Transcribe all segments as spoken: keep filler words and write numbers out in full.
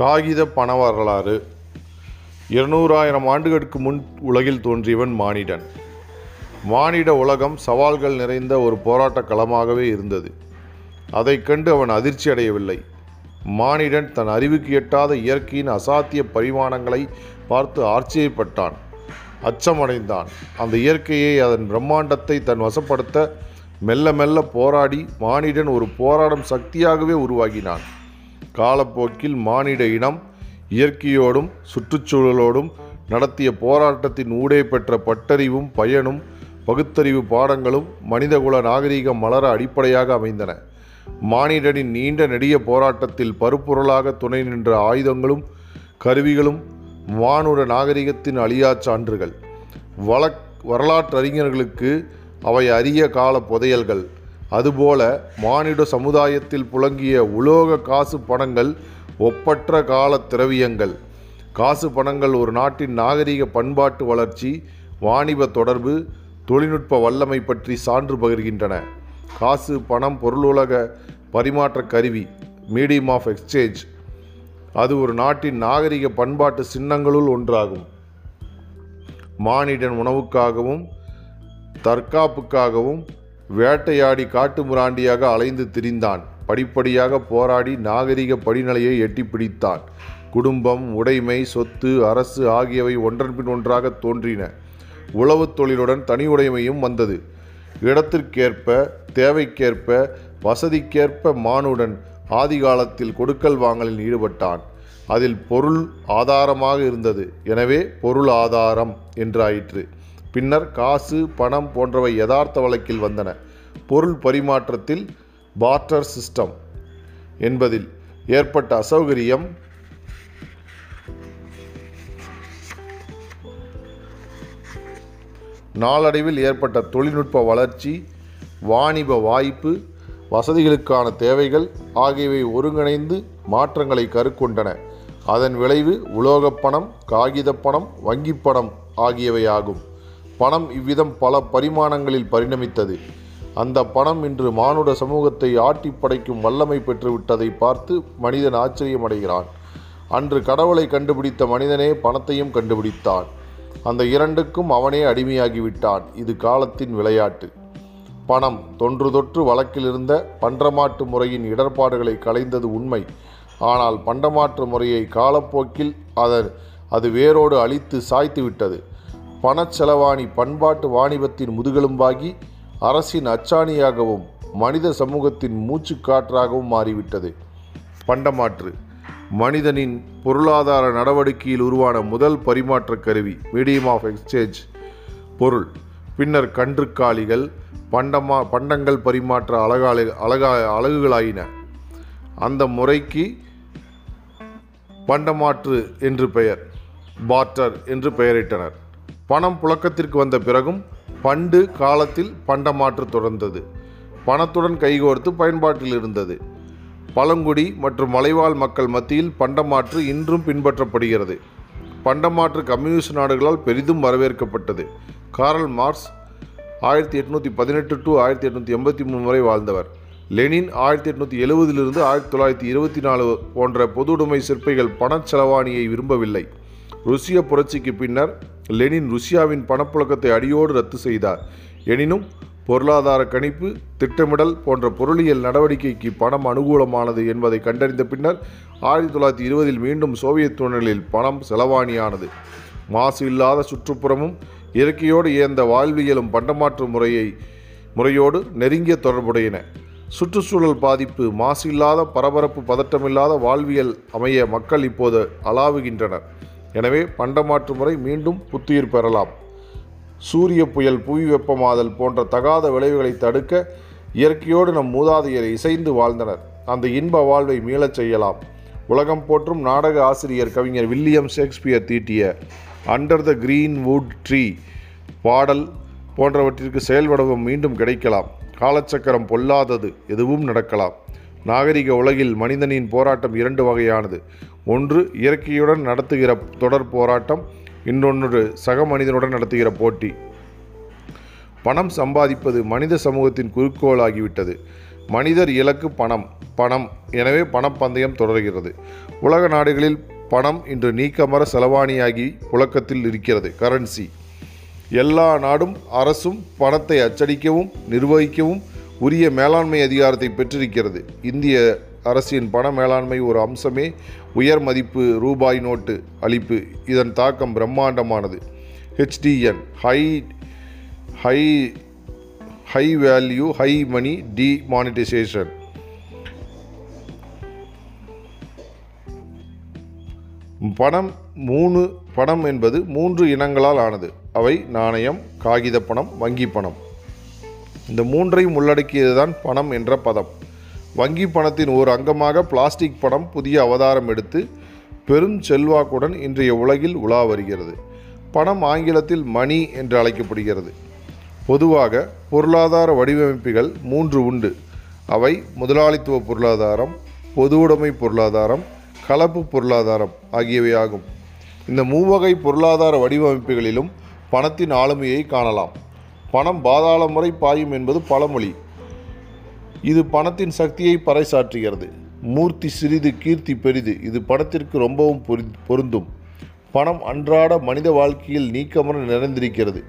காகித பண வரலாறு. இருநூறாயிரம் ஆண்டுகளுக்கு முன் உலகில் தோன்றியவன் மானிடன். மானிட உலகம் சவால்கள் நிறைந்த ஒரு போராட்ட களமாகவே இருந்தது. அதை கண்டு அவன் அதிர்ச்சி அடையவில்லை. மானிடன் தன் அறிவுக்கு எட்டாத இயற்கையின் அசாத்திய பரிமாணங்களை பார்த்து ஆச்சரியப்பட்டான், அச்சமடைந்தான். அந்த இயற்கையை, அதன் பிரம்மாண்டத்தை தன் வசப்படுத்த மெல்ல மெல்ல போராடி மானிடன் ஒரு போராடும் சக்தியாகவே உருவாகினான். காலப்போக்கில் மானிட இனம் இயற்கையோடும் சுற்றுச்சூழலோடும் நடத்திய போராட்டத்தின் ஊடே பெற்ற பட்டறிவும் பயனும் பகுத்தறிவு பாடங்களும் மனிதகுல நாகரிகம் மலர அடிப்படையாக அமைந்தன. மானிடனின் நீண்ட நெடிய போராட்டத்தில் பருப்பொருளாக துணை நின்ற ஆயுதங்களும் கருவிகளும் மானுட நாகரிகத்தின் அழியா சான்றுகள். வள வரலாற்றறிஞர்களுக்கு அவை அரிய கால புதையல்கள். அதுபோல மானிட சமுதாயத்தில் புழங்கிய உலோக காசு பணங்கள் ஒப்பற்ற கால திரவியங்கள். காசு பணங்கள் ஒரு நாட்டின் நாகரிக பண்பாட்டு வளர்ச்சி, வாணிப தொடர்பு, தொழில்நுட்ப வல்லமை பற்றி சான்று பகிர்கின்றன. காசு பணம் பொருளுலக பரிமாற்ற கருவி, மீடியம் ஆஃப் எக்ஸ்சேஞ்ச். அது ஒரு நாட்டின் நாகரிக பண்பாட்டு சின்னங்களுள் ஒன்றாகும். மானிடன் உணவுக்காகவும் தற்காப்புக்காகவும் வேட்டையாடி காட்டு முராண்டியாக அலைந்து திரிந்தான். படிப்படியாக போராடி நாகரிக படிநிலையை எட்டி பிடித்தான். குடும்பம், உடைமை, சொத்து, அரசு ஆகியவை ஒன்றன்பின் ஒன்றாக தோன்றின. உளவு தொழிலுடன் தனி உடைமையும் வந்தது. இடத்திற்கேற்ப, தேவைக்கேற்ப, வசதிக்கேற்ப மானுடன் ஆதிகாலத்தில் கொடுக்கல் வாங்கலில் ஈடுபட்டான். அதில் பொருள் ஆதாரமாக இருந்தது. எனவே பொருள் ஆதாரம் என்றாயிற்று. பின்னர் காசு பணம் போன்றவை யதார்த்த வழக்கில் வந்தன. பொருள் பரிமாற்றத்தில் பார்ட்டர் சிஸ்டம் என்பதில் ஏற்பட்ட அசௌகரியம் நாளடைவில் ஏற்பட்ட தொழில்நுட்ப வளர்ச்சி, வாணிப வாய்ப்பு, வசதிகளுக்கான தேவைகள் ஆகியவை ஒருங்கிணைந்து மாற்றங்களை கருக்கொண்டன. அதன் விளைவு உலோகப் பணம், காகித பணம், வங்கி பணம் ஆகியவை ஆகும். பணம் இவ்விதம் பல பரிமாணங்களில் பரிணமித்தது. அந்த பணம் இன்று மானுட சமூகத்தை ஆட்டி படைக்கும் வல்லமை பெற்றுவிட்டதை பார்த்து மனிதன் ஆச்சரியமடைகிறான். அன்று கடவுளை கண்டுபிடித்த மனிதனே பணத்தையும் கண்டுபிடித்தான். அந்த இரண்டுக்கும் அவனே அடிமையாகிவிட்டான். இது காலத்தின் விளையாட்டு. பணம் தொன்று தொற்று வழக்கிலிருந்த பண்டமாற்று முறையின் இடர்பாடுகளை களைந்தது உண்மை. ஆனால் பண்டமாற்று முறையை காலப்போக்கில் அதன் அது வேரோடு அழித்து சாய்த்துவிட்டது. பணச்செலவாணி பண்பாட்டு வாணிபத்தின் முதுகெலும்பாகி அரசின் அச்சாணியாகவும் மனித சமூகத்தின் மூச்சுக்காற்றாகவும் மாறிவிட்டது. பண்டமாற்று மனிதனின் பொருளாதார நடவடிக்கையில் உருவான முதல் பரிமாற்ற கருவி மீடியம் ஆஃப் எக்ஸ்சேஞ்ச் பொருள். பின்னர் கன்றுக்காலிகள் பண்டமா பண்டங்கள் பரிமாற்ற அழகாலை அழகா அழகுகளாயின. அந்த முறைக்கு பண்டமாற்று என்று பெயர், பார்ட்டர் என்று பெயரிட்டனர். பணம் புழக்கத்திற்கு வந்த பிறகும் பண்டு காலத்தில் பண்டமாற்று தொடர்ந்தது. பணத்துடன் கைகோர்த்து பயன்பாட்டில் இருந்தது. பழங்குடி மற்றும் மலைவாழ் மக்கள் மத்தியில் பண்டமாற்று இன்றும் பின்பற்றப்படுகிறது. பண்டமாற்று கம்யூனிஸ்ட் நாடுகளால் பெரிதும் வரவேற்கப்பட்டது. கார்ல் மார்க்ஸ் ஆயிரத்தி எட்நூற்றி பதினெட்டு டு ஆயிரத்தி எட்நூற்றி எண்பத்தி மூணு வரை வாழ்ந்தவர். லெனின் ஆயிரத்தி எட்நூற்றி எழுபதிலிருந்து ஆயிரத்தி தொள்ளாயிரத்தி இருபத்தி நாலு போன்ற பொதுவுடைமை சிற்பிகள் பணச்செலவாணியை விரும்பவில்லை. ருசிய புரட்சிக்கு பின்னர் லெனின் ருசியாவின் பணப்புழக்கத்தை அடியோடு ரத்து செய்தார். எனினும் பொருளாதார கணிப்பு, திட்டமிடல் போன்ற பொருளியல் நடவடிக்கைக்கு பணம் அனுகூலமானது என்பதை கண்டறிந்த பின்னர் ஆயிரத்தி தொள்ளாயிரத்தி இருபதில் மீண்டும் சோவியத் துணையில் பணம் செலவாணியானது. மாசு இல்லாத சுற்றுப்புறமும் இயற்கையோடு இயந்த வாழ்வியலும் பண்டமாற்று முறையை முறையோடு நெருங்கிய தொடர்புடையன. சுற்றுச்சூழல் பாதிப்பு, மாசு இல்லாத பரபரப்பு, பதட்டமில்லாத வாழ்வியல் அமைய மக்கள் இப்போது அலாவுகின்றனர். எனவே பண்டமாற்று முறை மீண்டும் புத்துயிர் பெறலாம். சூரிய புயல், புவி வெப்பமாதல் போன்ற தகாத விளைவுகளை தடுக்க இயற்கையோடு நம் மூதாதையர் இசைந்து வாழ்ந்தனர். அந்த இன்ப வாழ்வை மீளச் செய்யலாம். உலகம் போற்றும் நாடக ஆசிரியர் கவிஞர் வில்லியம் ஷேக்ஸ்பியர் தீட்டிய under the greenwood tree பாடல் போன்றவற்றிற்கு செயல்வடிவம் மீண்டும் கிடைக்கலாம். காலச்சக்கரம் பொல்லாதது, எதுவும் நடக்கலாம். நாகரிக உலகில் மனிதனின் போராட்டம் இரண்டு வகையானது. ஒன்று இயற்கையுடன் நடத்துகிற தொடர் போராட்டம், இன்னொன்று சக மனிதனுடன் நடத்துகிற போட்டி. பணம் சம்பாதிப்பது மனித சமூகத்தின் குறிக்கோளாகிவிட்டது. மனிதர் இலக்கு பணம் பணம் எனவே பணப்பந்தயம் தொடர்கிறது. உலக நாடுகளில் பணம் இன்று நீக்கமர செலவாணியாகி புழக்கத்தில் இருக்கிறது. கரன்சி எல்லா நாடும் அரசும் பணத்தை அச்சடிக்கவும் நிர்வகிக்கவும் உரிய மேலாண்மை அதிகாரத்தை பெற்றிருக்கிறது. இந்திய அரசின் பண மேலாண்மை ஒரு அம்சமே உயர் மதிப்பு ரூபாய் நோட்டு அளிப்பு. இதன் தாக்கம் பிரம்மாண்டமானது. HDN high high high value high money demonetisation பணம் மூணு பணம் என்பது மூன்று இனங்களால் ஆனது. அவை நாணயம், காகித பணம், வங்கி பணம். இந்த மூன்றையும் உள்ளடக்கியதுதான் பணம் என்ற பதம். வங்கி பணத்தின் ஒரு அங்கமாக பிளாஸ்டிக் பணம் புதிய அவதாரம் எடுத்து பெரும் செல்வாக்குடன் இன்றைய உலகில் உலா வருகிறது. பணம் ஆங்கிலத்தில் மணி என்று அழைக்கப்படுகிறது. பொதுவாக பொருளாதார வடிவமைப்புகள் மூன்று உண்டு. அவை முதலாளித்துவ பொருளாதாரம், பொதுவுடைமை பொருளாதாரம், கலப்பு பொருளாதாரம் ஆகியவையாகும். இந்த மூவகை பொருளாதார வடிவமைப்புகளிலும் பணத்தின் ஆளுமையை காணலாம். பணம் பாதாள முறை பாயும் என்பது பழமொழி. இது பணத்தின் சக்தியை பறைசாற்றுகிறது. மூர்த்தி சிறிது கீர்த்தி பெரிது இது பணத்திற்கு ரொம்பவும் பொருந்தும். பணம் அன்றாட மனித வாழ்க்கையில் நீக்கமர நிறைந்திருக்கிறது.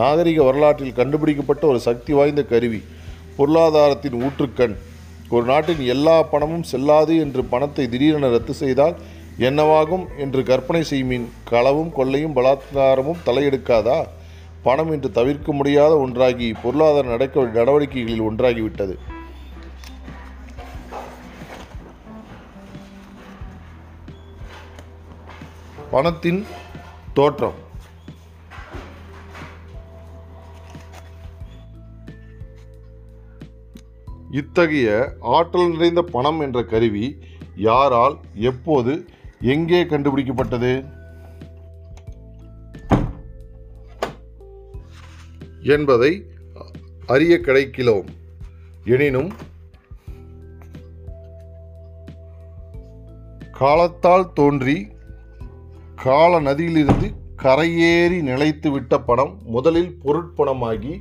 நாகரிக வரலாற்றில் கண்டுபிடிக்கப்பட்ட ஒரு சக்தி வாய்ந்த கருவி, பொருளாதாரத்தின் ஊற்றுக்கண். ஒரு நாட்டின் எல்லா பணமும் செல்லாது என்று பணத்தை திடீரென ரத்து செய்தால் என்னவாகும் என்று கற்பனை செய்யும். களவும் கொள்ளையும் பலாத்காரமும் தலையெடுக்காதா? பணம் இன்று தவிர்க்க முடியாத ஒன்றாகி பொருளாதார நடக்க நடவடிக்கைகளில் ஒன்றாகிவிட்டது. பணத்தின் தோற்றம். இத்தகைய ஆற்றல் நிறைந்த பணம் என்ற கருவி யாரால், எப்போது, எங்கே கண்டுபிடிக்கப்பட்டது? என்பதை அறிய கிடைக்கிறோம். எனினும் காலத்தால் தோன்றி கால நதியிலிருந்து கரையேறி நிலைத்துவிட்ட பணம் முதலில் பொருட்பணமாகி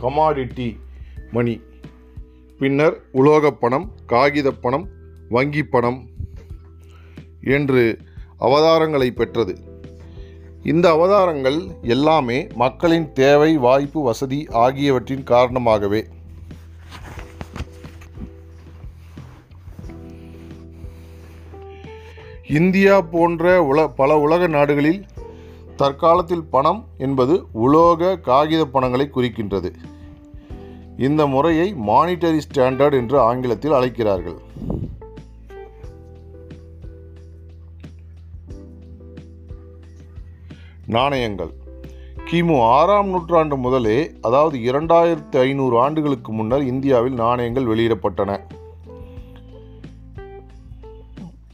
கமாடிட்டி மணி, பின்னர் உலோகப் பணம், காகித பணம், வங்கி பணம் என்று அவதாரங்களை பெற்றது. இந்த அவதாரங்கள் எல்லாமே மக்களின் தேவை, வாய்ப்பு, வசதி ஆகியவற்றின் காரணமாகவே. இந்தியா போன்ற உல பல உலக நாடுகளில் தற்காலத்தில் பணம் என்பது உலோக காகித பணங்களை குறிக்கின்றது. இந்த முறையை மானிட்டரி ஸ்டாண்டர்ட் என்று ஆங்கிலத்தில் அழைக்கிறார்கள். நாணயங்கள் கிமு ஆறாம் நூற்றாண்டு முதலே, அதாவது இரண்டாயிரத்தி ஐநூறு ஆண்டுகளுக்கு முன்னர் இந்தியாவில் நாணயங்கள் வெளியிடப்பட்டன.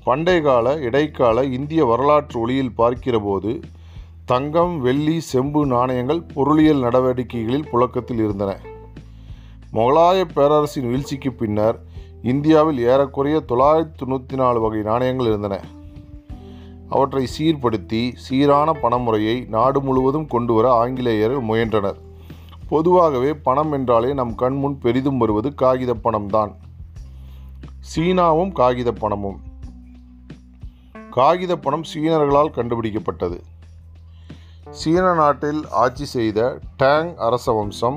பண்டைய கால இடைக்கால இந்திய வரலாற்று ஒளியில் பார்க்கிறபோது தங்கம், வெள்ளி, செம்பு நாணயங்கள் பொருளியல் நடவடிக்கைகளில் புழக்கத்தில் இருந்தன. முகலாய பேரரசின் வீழ்ச்சிக்கு பின்னர் இந்தியாவில் ஏறக்குறைய தொள்ளாயிரத்தி தொண்ணூற்றி நாலு வகை நாணயங்கள் இருந்தன. அவற்றை சீர்படுத்தி சீரான பணமுறையை நாடு முழுவதும் கொண்டு வர ஆங்கிலேயர்கள் முயன்றனர். பொதுவாகவே பணம் என்றாலே நம் கண்முன் பெரிதும் வருவது காகித பணம்தான். சீனாவும் காகித பணமும். காகித பணம் சீனர்களால் கண்டுபிடிக்கப்பட்டது. சீன நாட்டில் ஆட்சி செய்த டேங் அரச வம்சம்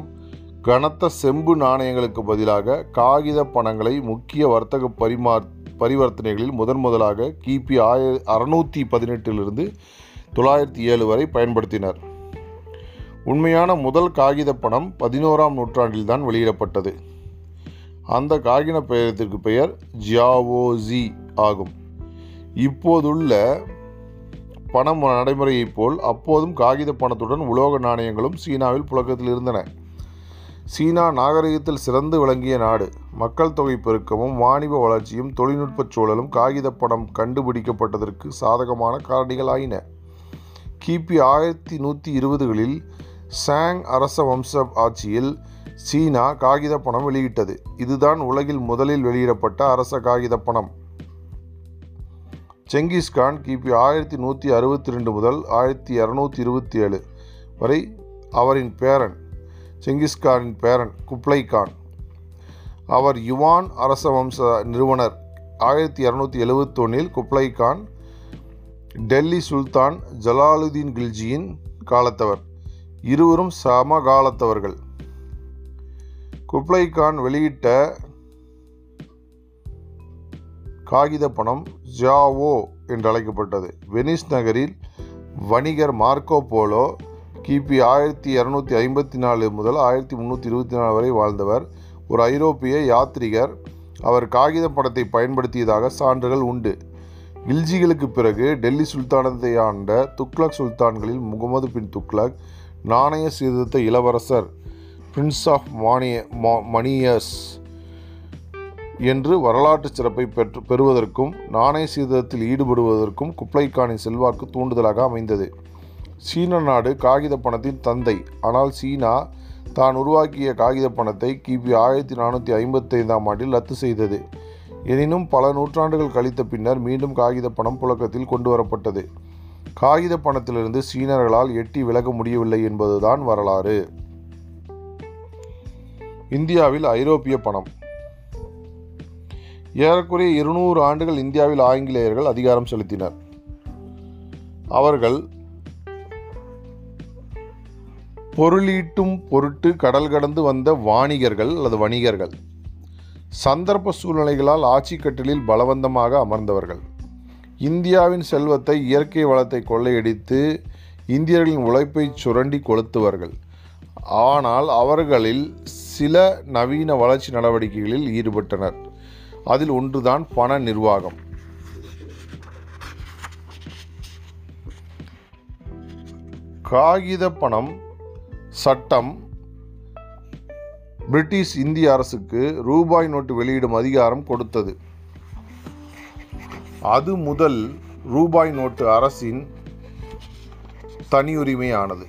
கனத்த செம்பு நாணயங்களுக்கு பதிலாக காகித பணங்களை முக்கிய வர்த்தக பரிமா பரிவர்த்தனைகளில் முதன் முதலாக கிபி ஆய அறுநூற்றி பதினெட்டிலிருந்து தொள்ளாயிரத்தி ஏழு வரை பயன்படுத்தினர். உண்மையான முதல் காகித பணம் பதினோராம் நூற்றாண்டில்தான் வெளியிடப்பட்டது. அந்த காகித பெயரத்திற்கு பெயர் ஜியாவோசி ஆகும். இப்போதுள்ள பண நடைமுறையைப் போல் அப்போதும் காகித பணத்துடன் உலோக நாணயங்களும் சீனாவில் புழக்கத்தில் இருந்தன. சீனா நாகரிகத்தில் சிறந்து விளங்கிய நாடு. மக்கள் தொகை பெருக்கமும் வாணிப வளர்ச்சியும் தொழில்நுட்பச் சூழலும் காகித பணம் கண்டுபிடிக்கப்பட்டதற்கு சாதகமான காரணிகள் ஆயின. கிபி ஆயிரத்தி நூற்றி இருபதுகளில் சாங் அரச வம்ச ஆட்சியில் சீனா காகித பணம் வெளியிட்டது. இதுதான் உலகில் முதலில் வெளியிடப்பட்ட அரச காகித பணம். செங்கிஸ்கான் கிபி ஆயிரத்தி நூற்றி அறுபத்தி ரெண்டு முதல் ஆயிரத்தி இரநூத்தி இருபத்தி ஏழு வரை அவரின் பேரன் செங்கிஸ்கானின் பேரன் குப்ளைகான் அவர் யுவான் அரசவம்ச நிறுவனர். ஆயிரத்தி இரநூத்தி எழுவத்தொன்னில் குப்ளை கான் டெல்லி சுல்தான் ஜலாலுதீன் கில்ஜியின் காலத்தவர். இருவரும் சமகாலத்தவர்கள். குப்ளை கான் வெளியிட்ட காகித பணம் ஜாவோ என்று அழைக்கப்பட்டது. வெனிஸ் நகரில் வணிகர் மார்க்கோ போலோ கிபி ஆயிரத்தி இரநூத்தி ஐம்பத்தி நாலு முதல் ஆயிரத்தி முந்நூற்றி இருபத்தி நாலு வரை வாழ்ந்தவர். ஒரு ஐரோப்பிய யாத்ரிகர். அவர் காகித பணத்தை பயன்படுத்தியதாக சான்றுகள் உண்டு. கில்ஜிகளுக்கு பிறகு டெல்லி சுல்தானத்தை ஆண்ட துக்ளக் சுல்தான்களில் முகமது பின் துக்ளக் நாணய சீர்திருத்த இளவரசர் பிரின்ஸ் ஆஃப் மானிய மணியஸ் என்று வரலாற்று சிறப்பை பெற்று பெறுவதற்கும் நாணய சீர்திருத்தத்தில் ஈடுபடுவதற்கும் குப்ளை கானின் செல்வாக்கு தூண்டுதலாக அமைந்தது. சீன நாடு காகித பணத்தின் தந்தை. ஆனால் சீனா தான் உருவாக்கிய காகித பணத்தை கிபி ஆயிரத்தி நானூற்றி ஐம்பத்தைந்தாம் ஆண்டில் ரத்து செய்தது. எனினும் பல நூற்றாண்டுகள் கழித்த பின்னர் மீண்டும் காகித பணம் புழக்கத்தில் கொண்டு வரப்பட்டது. காகித பணத்திலிருந்து சீனர்களால் எட்டி விலக முடியவில்லை என்பதுதான் வரலாறு. இந்தியாவில் ஐரோப்பிய பணம். ஏறக்குறைய இருநூறு ஆண்டுகள் இந்தியாவில் ஆங்கிலேயர்கள் அதிகாரம் செலுத்தினர். அவர்கள் பொருளீட்டும் பொருட்டு கடல் கடந்து வந்த வாணிகர்கள் அல்லது வணிகர்கள். சந்தர்ப்ப சூழ்நிலைகளால் ஆட்சி கட்டிலில் பலவந்தமாக அமர்ந்தவர்கள். இந்தியாவின் செல்வத்தை, இயற்கை வளத்தை கொள்ளையடித்து இந்தியர்களின் உழைப்பை சுரண்டி கொளுத்துவர்கள். ஆனால் அவர்களில் சில நவீன வளர்ச்சி நடவடிக்கைகளில் ஈடுபட்டனர். அதில் ஒன்றுதான் பண நிர்வாகம். காகித பணம் சட்டம் பிரிட்டிஷ் இந்திய அரசுக்கு ரூபாய் நோட்டு வெளியிடும் அதிகாரம் கொடுத்தது. அது முதல் ரூபாய் நோட்டு அரசின் தனியுரிமையானது.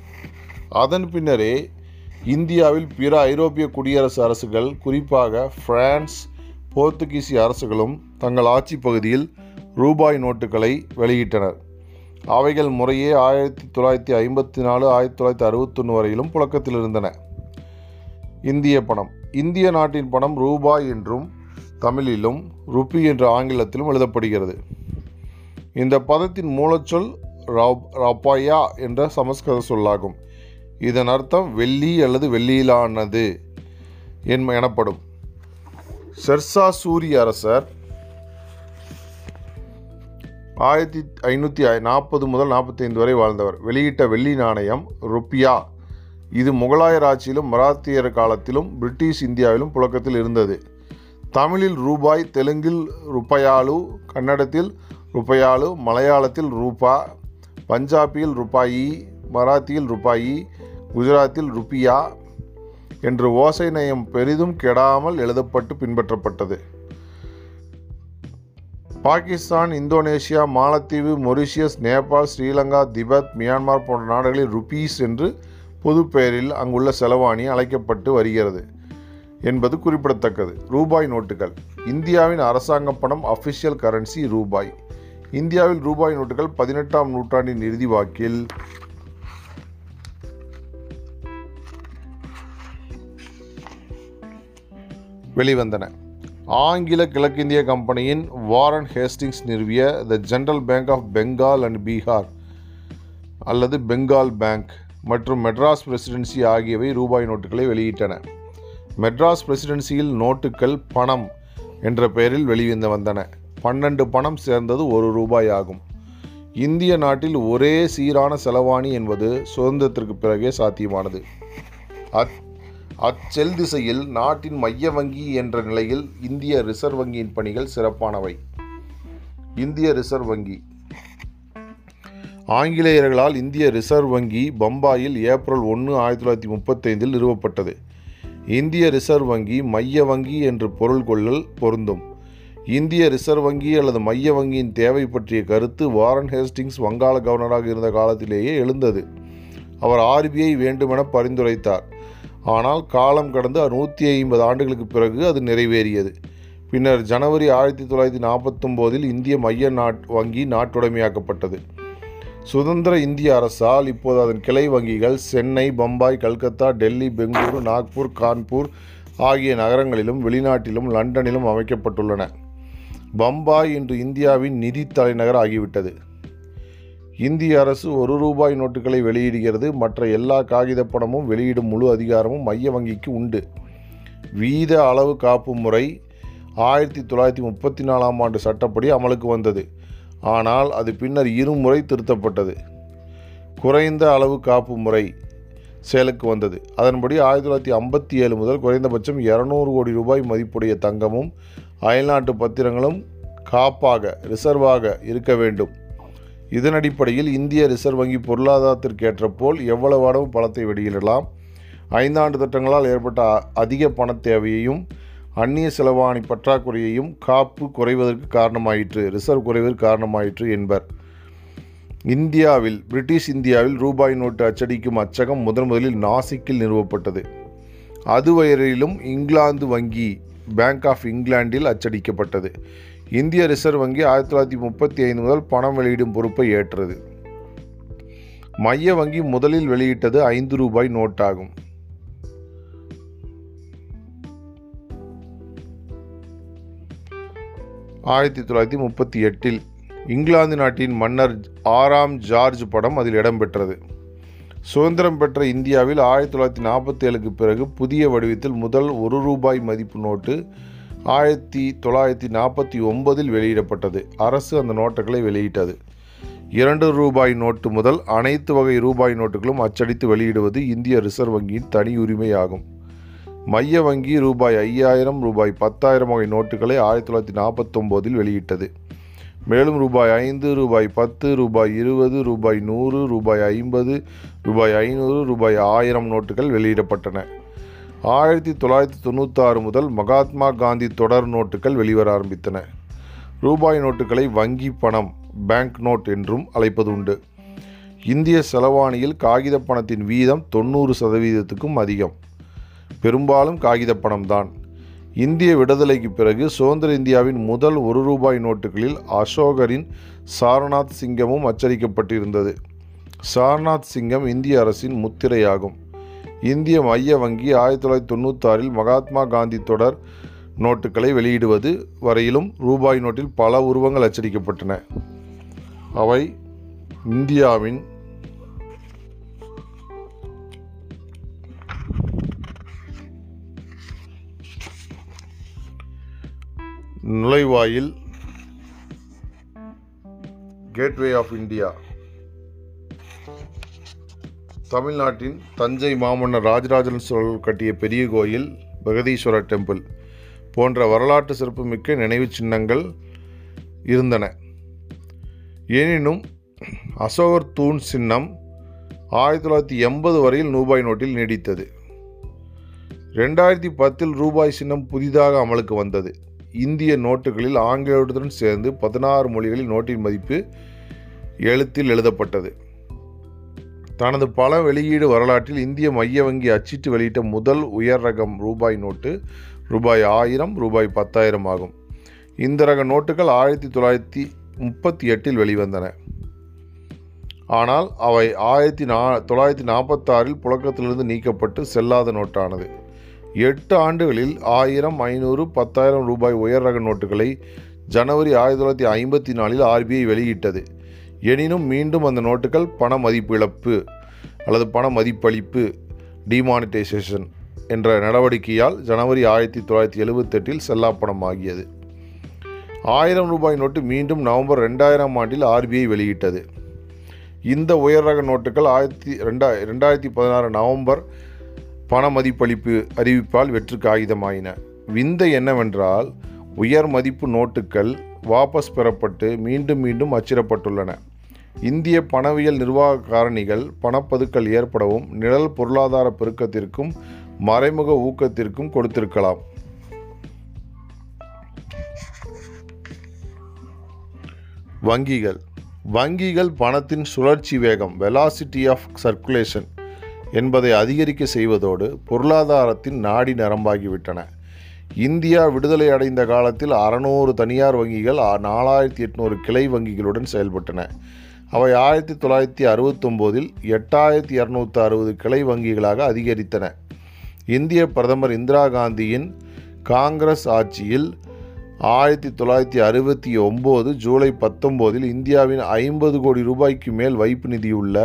அதன் பின்னரே இந்தியாவில் பிற ஐரோப்பிய குடியரசு அரசுகள், குறிப்பாக பிரான்ஸ், போர்த்துகீசிய அரசுகளும் தங்கள் ஆட்சி பகுதியில் ரூபாய் நோட்டுகளை வெளியிட்டனர். அவைகள் முறையே ஆயிரத்தி தொள்ளாயிரத்தி ஐம்பத்தி நாலு ஆயிரத்தி தொள்ளாயிரத்தி அறுபத்தொன்று வரையிலும் புழக்கத்தில் இருந்தன. இந்திய பணம். இந்திய நாட்டின் பணம் ரூபாய் என்றும் தமிழிலும் ருப்பி என்ற ஆங்கிலத்திலும் எழுதப்படுகிறது. இந்த பதத்தின் மூலச்சொல் ரபாயா என்ற சமஸ்கிருத சொல்லாகும். இதன் அர்த்தம் வெள்ளி அல்லது வெள்ளியிலானது எனப்படும். செர்சா சூரிய அரசர் ஆயிரத்தி ஐநூற்றி நாற்பது முதல் நாற்பத்தி ஐந்து வரை வாழ்ந்தவர். வெளியிட்ட வெள்ளி நாணயம் ருப்பியா. இது முகலாயர் ஆட்சியிலும் மராத்தியர் காலத்திலும் பிரிட்டிஷ் இந்தியாவிலும் புழக்கத்தில் இருந்தது. தமிழில் ரூபாய், தெலுங்கில் ருப்பயாலு, கன்னடத்தில் ருப்பயாலு, மலையாளத்தில் ரூபா, பஞ்சாபியில் ருபாயி, மராத்தியில் ருபாயி, குஜராத்தில் ருப்பியா என்று ஓசை நயம் பெரிதும் கெடாமல் எழுதப்பட்டு பின்பற்றப்பட்டது. பாகிஸ்தான், இந்தோனேஷியா, மாலத்தீவு, மொரிஷியஸ், நேபாள், ஸ்ரீலங்கா, திபெத், மியான்மர் போன்ற நாடுகளில் ருபீஸ் என்று பொது பெயரில் அங்குள்ள செலவாணி அழைக்கப்பட்டு வருகிறது என்பது குறிப்பிடத்தக்கது. ரூபாய் நோட்டுகள். இந்தியாவின் அரசாங்க பணம் அஃபிஷியல் கரன்சி ரூபாய். இந்தியாவில் ரூபாய் நோட்டுகள் பதினெட்டாம் நூற்றாண்டின் இறுதி வாக்கில் வெளிவந்தன. ஆங்கில கிழக்கிந்திய கம்பெனியின் வாரன் ஹேஸ்டிங்ஸ் நிறுவிய the general bank of Bengal and Bihar அல்லது பெங்கால் பேங்க் மற்றும் மெட்ராஸ் பிரசிடென்சி ஆகியவை ரூபாய் நோட்டுகளை வெளியிட்டன. மெட்ராஸ் பிரசிடென்சியில் நோட்டுகள் பணம் என்ற பெயரில் வெளிவந்து வந்தன. பன்னெண்டு பணம் சேர்ந்தது ஒரு ரூபாய் ஆகும். இந்திய நாட்டில் ஒரே சீரான செலவாணி என்பது சுதந்திரத்திற்கு பிறகே சாத்தியமானது. அத் அச்செல் திசையில் நாட்டின் மைய வங்கி என்ற நிலையில் இந்திய ரிசர்வ் வங்கியின் பணிகள் சிறப்பானவை. இந்திய ரிசர்வ் வங்கி. ஆங்கிலேயர்களால் இந்திய ரிசர்வ் வங்கி பம்பாயில் ஏப்ரல் ஒன்று ஆயிரத்தி தொள்ளாயிரத்தி முப்பத்தைந்தில் நிறுவப்பட்டது. இந்திய ரிசர்வ் வங்கி மைய வங்கி என்று பொருள் கொள்ளல் பொருந்தும். இந்திய ரிசர்வ் வங்கி அல்லது மைய வங்கியின் தேவை பற்றிய கருத்து வாரன் ஹேஸ்டிங்ஸ் வங்காள கவர்னராக இருந்த காலத்திலேயே எழுந்தது. அவர் ஆர்பிஐ வேண்டுமென பரிந்துரைத்தார். ஆனால் காலம் கடந்து நூற்றி ஐம்பது ஆண்டுகளுக்கு பிறகு அது நிறைவேறியது. பின்னர் ஜனவரி ஆயிரத்தி தொள்ளாயிரத்தி நாற்பத்தொம்போதில் இந்திய மைய நாட் வங்கி நாட்டுடைமையாக்கப்பட்டது. சுதந்திர இந்திய அரசால் இப்போது அதன் கிளை வங்கிகள் சென்னை, பம்பாய், கல்கத்தா, டெல்லி, பெங்களூரு, நாக்பூர், கான்பூர் ஆகிய நகரங்களிலும் வெளிநாட்டிலும் லண்டனிலும் அமைக்கப்பட்டுள்ளன. பம்பாய் இன்று இந்தியாவின் நிதி தலைநகர் ஆகிவிட்டது. இந்திய அரசு ஒரு ரூபாய் நோட்டுகளை வெளியிடுகிறது. மற்ற எல்லா காகித பணமும் வெளியிடும் முழு அதிகாரமும் மைய வங்கிக்கு உண்டு. வீத அளவு காப்பு முறை ஆயிரத்தி தொள்ளாயிரத்தி முப்பத்தி நாலாம் ஆண்டு சட்டப்படி அமலுக்கு வந்தது. ஆனால் அது பின்னர் இருமுறை திருத்தப்பட்டது. குறைந்த அளவு காப்பு முறை செயலுக்கு வந்தது. அதன்படி ஆயிரத்தி தொள்ளாயிரத்தி ஐம்பத்தி ஏழு முதல் குறைந்தபட்சம் இருநூறு கோடி ரூபாய் மதிப்புடைய தங்கமும் அயல்நாட்டு பத்திரங்களும் காப்பாக ரிசர்வாக இருக்க வேண்டும். இதனடிப்படையில் இந்திய ரிசர்வ் வங்கி பொருளாதாரத்திற்கேற்றபோல் எவ்வளவு அளவு பணத்தை வெளியிடலாம், ஐந்தாண்டு திட்டங்களால் ஏற்பட்ட அதிக பண தேவையையும் அந்நிய செலவாணி பற்றாக்குறையையும் காப்பு குறைவதற்கு காரணமாயிற்று, ரிசர்வ் குறைவதற்கு காரணமாயிற்று என்பர். இந்தியாவில் பிரிட்டிஷ் இந்தியாவில் ரூபாய் நோட்டு அச்சடிக்கும் அச்சகம் முதன் முதலில் நாசிக்கில் நிறுவப்பட்டது. அதுவரையிலும் இங்கிலாந்து வங்கி பேங்க் ஆஃப் இங்கிலாந்தில் அச்சடிக்கப்பட்டது. இந்திய ரிசர்வ் வங்கி ஆயிரத்தி தொள்ளாயிரத்தி முப்பத்தி ஐந்து முதல் பணம் வெளியிடும் பொறுப்பை ஏற்றது. மைய வங்கி முதலில் வெளியிட்டது ஐந்து ரூபாய் நோட்டாகும். ஆயிரத்தி தொள்ளாயிரத்தி முப்பத்தி எட்டில் இங்கிலாந்து நாட்டின் மன்னர் ஆறாம் ஜார்ஜ் படம் அதில் இடம்பெற்றது. சுதந்திரம் பெற்ற இந்தியாவில் ஆயிரத்தி தொள்ளாயிரத்தி நாற்பத்தி ஏழுக்கு பிறகு புதிய வடிவத்தில் முதல் ஒரு ரூபாய் மதிப்பு நோட்டு ஆயிரத்தி தொள்ளாயிரத்தி நாற்பத்தி ஒன்பதில் வெளியிடப்பட்டது. அரசு அந்த நோட்டுகளை வெளியிட்டது. இரண்டு ரூபாய் நோட்டு முதல் அனைத்து வகை ரூபாய் நோட்டுகளும் அச்சடித்து வெளியிடுவது இந்திய ரிசர்வ் வங்கியின் தனி உரிமையாகும். மைய வங்கி ரூபாய் ஐயாயிரம் ரூபாய் பத்தாயிரம் வகை நோட்டுகளை ஆயிரத்தி தொள்ளாயிரத்தி நாற்பத்தொம்போதில் வெளியிட்டது. மேலும் ரூபாய் ஐந்து ரூபாய் பத்து ரூபாய் இருபது ரூபாய் நூறு ரூபாய் ஐம்பது ரூபாய் ஐநூறு ரூபாய் ஆயிரம் நோட்டுகள் வெளியிடப்பட்டன. ஆயிரத்தி தொள்ளாயிரத்தி தொண்ணூற்றாறு முதல் மகாத்மா காந்தி தொடர் நோட்டுகள் வெளிவர ஆரம்பித்தன. ரூபாய் நோட்டுகளை வங்கி பணம் பேங்க் நோட் என்றும் அழைப்பது உண்டு. இந்திய செலவாணியில் காகித பணத்தின் வீதம் தொண்ணூறு சதவீதத்துக்கும் அதிகம். பெரும்பாலும் காகித பணம்தான். இந்திய விடுதலைக்கு பிறகு சுதந்திர இந்தியாவின் முதல் ஒரு ரூபாய் நோட்டுகளில் அசோகரின் சாரநாத் சிங்கமும் அச்சடிக்கப்பட்டிருந்தது. சாரநாத் சிங்கம் இந்திய அரசின் முத்திரையாகும். இந்திய மைய வங்கி ஆயிரத்தி தொள்ளாயிரத்தி தொண்ணூத்தாறில் மகாத்மா காந்தி தொடர் நோட்டுகளை வெளியிடுவது வரையிலும் ரூபாய் நோட்டில் பல உருவங்கள் அச்சடிக்கப்பட்டன. அவை இந்தியாவின் நுழைவாயில் கேட்வே ஆஃப் இந்தியா, தமிழ்நாட்டின் தஞ்சை மாமன்னர் ராஜராஜன் சோழன் கட்டிய பெரிய கோயில் பிரகதீஸ்வரர் டெம்பிள் போன்ற வரலாற்று சிறப்புமிக்க நினைவு சின்னங்கள் இருந்தன. எனினும் அசோகர் தூண் சின்னம் ஆயிரத்தி தொள்ளாயிரத்தி எண்பது வரையில் ரூபாய் நோட்டில் நீடித்தது. ரெண்டாயிரத்தி பத்தில் ரூபாய் சின்னம் புதிதாக அமலுக்கு வந்தது. இந்திய நோட்டுகளில் ஆங்கிலத்துடன் சேர்ந்து பதினாறு மொழிகளில் நோட்டின் மதிப்பு எழுத்தில் எழுதப்பட்டது. தனது பல வெளியீடு வரலாற்றில் இந்திய மைய வங்கி அச்சிட்டு வெளியிட்ட முதல் உயர் ரகம் ரூபாய் நோட்டு ரூபாய் ஆயிரம் ரூபாய் பத்தாயிரம் ஆகும். இந்த ரக நோட்டுகள் ஆயிரத்தி தொள்ளாயிரத்தி முப்பத்தி எட்டில் வெளிவந்தன. ஆனால் அவை ஆயிரத்தி நா தொள்ளாயிரத்தி நாற்பத்தாறில் புழக்கத்திலிருந்து நீக்கப்பட்டு செல்லாத நோட்டானது. எட்டு ஆண்டுகளில் ஆயிரம் ஐநூறு பத்தாயிரம் ரூபாய் உயர் ரக நோட்டுகளை ஜனவரி ஆயிரத்தி தொள்ளாயிரத்தி ஐம்பத்தி நாலில் ஆர்பிஐ வெளியிட்டது. எனினும் மீண்டும் அந்த நோட்டுகள் பண மதிப்பிழப்பு அல்லது பண மதிப்பளிப்பு டிமானிட்டைசேஷன் என்ற நடவடிக்கையால் ஜனவரி ஆயிரத்தி தொள்ளாயிரத்தி எழுபத்தெட்டில் செல்லாப்பணமாகியது. ஆயிரம் ரூபாய் நோட்டு மீண்டும் நவம்பர் ரெண்டாயிரம் ஆண்டில் ஆர்பிஐ வெளியிட்டது. இந்த உயர் ரக நோட்டுகள் ஆயிரத்தி ரெண்டாயிர ரெண்டாயிரத்தி பதினாறு நவம்பர் பண மதிப்பளிப்பு அறிவிப்பால் வெற்று காகிதமாயின. விந்தை என்னவென்றால் உயர் மதிப்பு நோட்டுகள் வாபஸ் பெறப்பட்டு மீண்டும் மீண்டும் அச்சிடப்பட்டுள்ளன. இந்திய பணவியல் நிர்வாக காரணிகள் பணப்பதுக்கள் ஏற்படவும் நிழல் பொருளாதார பெருக்கத்திற்கும் மறைமுக ஊக்கத்திற்கும் கொடுத்திருக்கலாம். வங்கிகள் வங்கிகள் பணத்தின் சுழற்சி வேகம் வெலாசிட்டி ஆஃப் சர்க்குலேஷன் என்பதை அதிகரிக்க செய்வதோடு பொருளாதாரத்தின் நாடி நரம்பாகிவிட்டன. இந்தியா விடுதலை அடைந்த காலத்தில் அறுநூறு தனியார் வங்கிகள் நாலாயிரத்தி எட்நூறு கிளை வங்கிகளுடன் செயல்பட்டன. அவை ஆயிரத்தி தொள்ளாயிரத்தி அறுபத்தொம்போதில் எட்டாயிரத்தி இரநூத்தி அறுபது கிளை வங்கிகளாக அதிகரித்தன. இந்திய பிரதமர் இந்திரா காந்தியின் காங்கிரஸ் ஆட்சியில் ஆயிரத்தி தொள்ளாயிரத்தி அறுபத்தி ஒம்பது ஜூலை பத்தொம்போதில் இந்தியாவின் ஐம்பது கோடி ரூபாய்க்கு மேல் வைப்பு நிதியுள்ள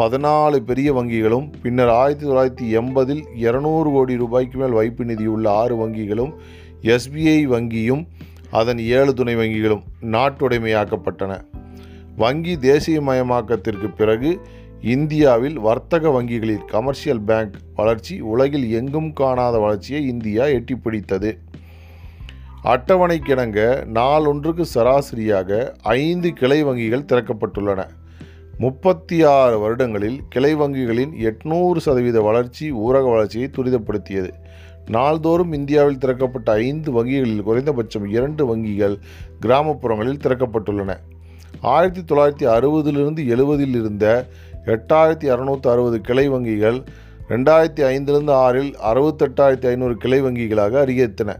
பதினாலு பெரிய வங்கிகளும் பின்னர் ஆயிரத்தி தொள்ளாயிரத்தி எண்பதில் இருநூறு கோடி ரூபாய்க்கு மேல் வைப்பு நிதியுள்ள ஆறு வங்கிகளும் எஸ்பிஐ வங்கியும் அதன் ஏழு துணை வங்கிகளும் நாட்டுடைமையாக்கப்பட்டன. வங்கி தேசியமயமாக்கத்திற்கு பிறகு இந்தியாவில் வர்த்தக வங்கிகளில் கமர்ஷியல் பேங்க் வளர்ச்சி உலகில் எங்கும் காணாத வளர்ச்சியை இந்தியா எட்டி பிடித்தது. அட்டவணைக்கிணங்க நாளொன்றுக்கு சராசரியாக ஐந்து கிளை வங்கிகள் திறக்கப்பட்டுள்ளன. முப்பத்தி ஆறு வருடங்களில் கிளை வங்கிகளின் எட்நூறு சதவீத வளர்ச்சி ஊரக வளர்ச்சியை துரிதப்படுத்தியது. நாள்தோறும் இந்தியாவில் திறக்கப்பட்ட ஐந்து வங்கிகளில் குறைந்தபட்சம் இரண்டு வங்கிகள் கிராமப்புறங்களில் திறக்கப்பட்டுள்ளன. ஆயிரத்தி தொள்ளாயிரத்தி அறுபதிலிருந்து எழுபதில் இருந்த எட்டாயிரத்தி அறுநூற்றி அறுபது கிளை வங்கிகள் ரெண்டாயிரத்தி ஐந்திலிருந்து ஆறில் அறுபத்தெட்டாயிரத்தி ஐநூறு கிளை வங்கிகளாக அதிகரித்தன.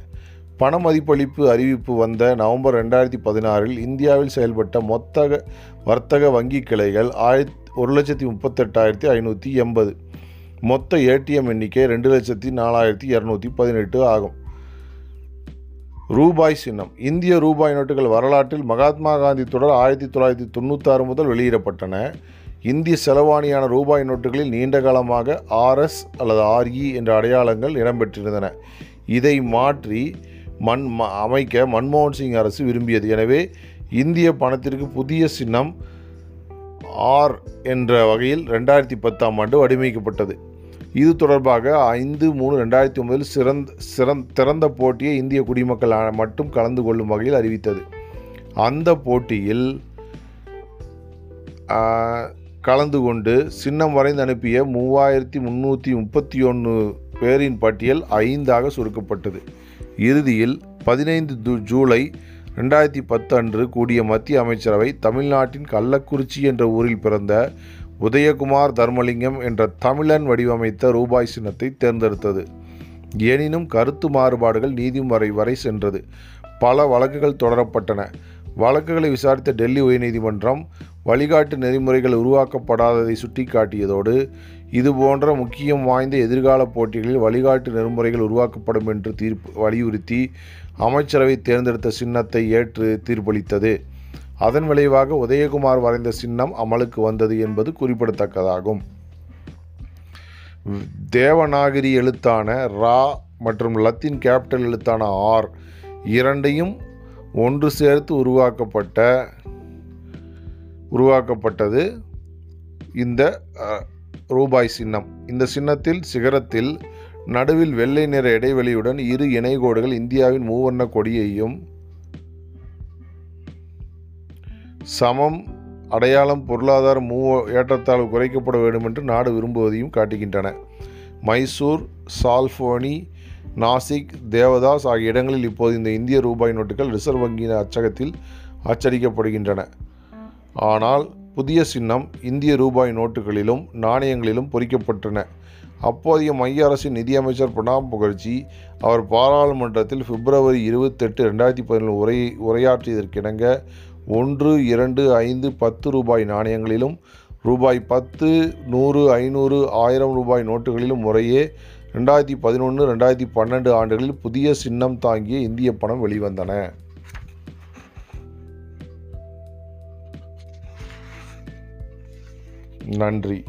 பண மதிப்பளிப்பு அறிவிப்பு வந்த நவம்பர் ரெண்டாயிரத்தி பதினாறில் இந்தியாவில் செயல்பட்ட மொத்த வர்த்தக வங்கி கிளைகள் ஆயிரத்தி ஒரு லட்சத்தி முப்பத்தெட்டாயிரத்தி ஐநூற்றி எண்பது. மொத்த ஏடிஎம் எண்ணிக்கை ரெண்டு லட்சத்தி நாலாயிரத்தி இரநூத்தி பதினெட்டு ஆகும். ரூபாய் சின்னம். இந்திய ரூபாய் நோட்டுகள் வரலாற்றில் மகாத்மா காந்தி தொடர் ஆயிரத்தி தொள்ளாயிரத்தி தொண்ணூற்றாறு முதல் வெளியிடப்பட்டன. இந்திய செலவாணியான ரூபாய் நோட்டுகளில் நீண்ட காலமாக ஆர்எஸ் அல்லது ஆர்இ என்ற அடையாளங்கள் இடம்பெற்றிருந்தன. இதை மாற்றி மன் அமைக்க மன்மோகன் சிங் அரசு விரும்பியது. எனவே இந்திய பணத்திற்கு புதிய சின்னம் ஆர் என்ற வகையில் ரெண்டாயிரத்தி பத்தாம் ஆண்டு வடிவமைக்கப்பட்டது. இது தொடர்பாக ஐந்து மூணு ரெண்டாயிரத்தி ஒன்பதில் சிறந்த சிறந் திறந்த போட்டியை இந்திய குடிமக்கள் மட்டும் கலந்து கொள்ளும் வகையில் அறிவித்தது. அந்த போட்டியில் கலந்து கொண்டு சின்னம் வரைந்து அனுப்பிய மூவாயிரத்தி முந்நூற்றி முப்பத்தி ஒன்று பேரின் பட்டியல் ஐந்தாக சுருக்கப்பட்டது. இறுதியில் பதினைந்து ஜூலை ரெண்டாயிரத்தி பத்து அன்று கூடிய மத்திய அமைச்சரவை தமிழ்நாட்டின் கள்ளக்குறிச்சி என்ற ஊரில் பிறந்த உதயகுமார் தர்மலிங்கம் என்ற தமிழன் வடிவமைத்த ரூபாய் சின்னத்தை தேர்ந்தெடுத்தது. எனினும் கருத்து மாறுபாடுகள் நீதிமறை வரை சென்றது. பல வழக்குகள் தொடரப்பட்டன. வழக்குகளை விசாரித்த டெல்லி உயர்நீதிமன்றம் வழிகாட்டு நெறிமுறைகள் உருவாக்கப்படாததை சுட்டிக்காட்டியதோடு இதுபோன்ற முக்கியம் வாய்ந்த எதிர்கால போட்டிகளில் வழிகாட்டு நெறிமுறைகள் உருவாக்கப்படும் என்று தீர்ப்பு வலியுறுத்தி அமைச்சரவை தேர்ந்தெடுத்த சின்னத்தை ஏற்று தீர்ப்பளித்தது. அதன் விளைவாக உதயகுமார் வரைந்த சின்னம் அமலுக்கு வந்தது என்பது குறிப்பிடத்தக்கதாகும். தேவநாகரி எழுத்தான ரா மற்றும் லத்தீன் கேபிட்டல் எழுத்தான ஆர் இரண்டையும் ஒன்று சேர்த்து உருவாக்கப்பட்ட உருவாக்கப்பட்டது இந்த ரூபாய் சின்னம். இந்த சின்னத்தில் சிகரத்தில் நடுவில் வெள்ளை நிற இடைவெளியுடன் இரு இணைகோடுகள் இந்தியாவின் மூவர்ண கொடியையும் சமம் அடையாளம் பொருளாதார மூ ஏற்றத்தாழ்வு குறைக்கப்பட வேண்டும் என்று நாடு விரும்புவதையும் காட்டுகின்றன. மைசூர், சால்ஃபோனி, நாசிக், தேவதாஸ் ஆகிய இடங்களில் இப்போது இந்த இந்திய ரூபாய் நோட்டுகள் ரிசர்வ் வங்கியின் அச்சகத்தில் அச்சடிக்கப்படுகின்றன. ஆனால் புதிய சின்னம் இந்திய ரூபாய் நோட்டுகளிலும் நாணயங்களிலும் பொறிக்கப்பட்டன. அப்போதைய மைய அரசின் நிதியமைச்சர் பிரணாப் முகர்ஜி அவர் பாராளுமன்றத்தில் பிப்ரவரி இருபத்தெட்டு ரெண்டாயிரத்தி பதினொன்று உரை உரையாற்றியதற்கிணங்க ஒன்று இரண்டு ஐந்து பத்து ரூபாய் நாணயங்களிலும் ரூபாய் பத்து நூறு ஐநூறு ஆயிரம் ரூபாய் நோட்டுகளிலும் முறையே ரெண்டாயிரத்தி பதினொன்று ரெண்டாயிரத்தி பன்னெண்டு ஆண்டுகளில் புதிய சின்னம் தாங்கிய இந்திய பணம் வெளிவந்தன. நன்றி.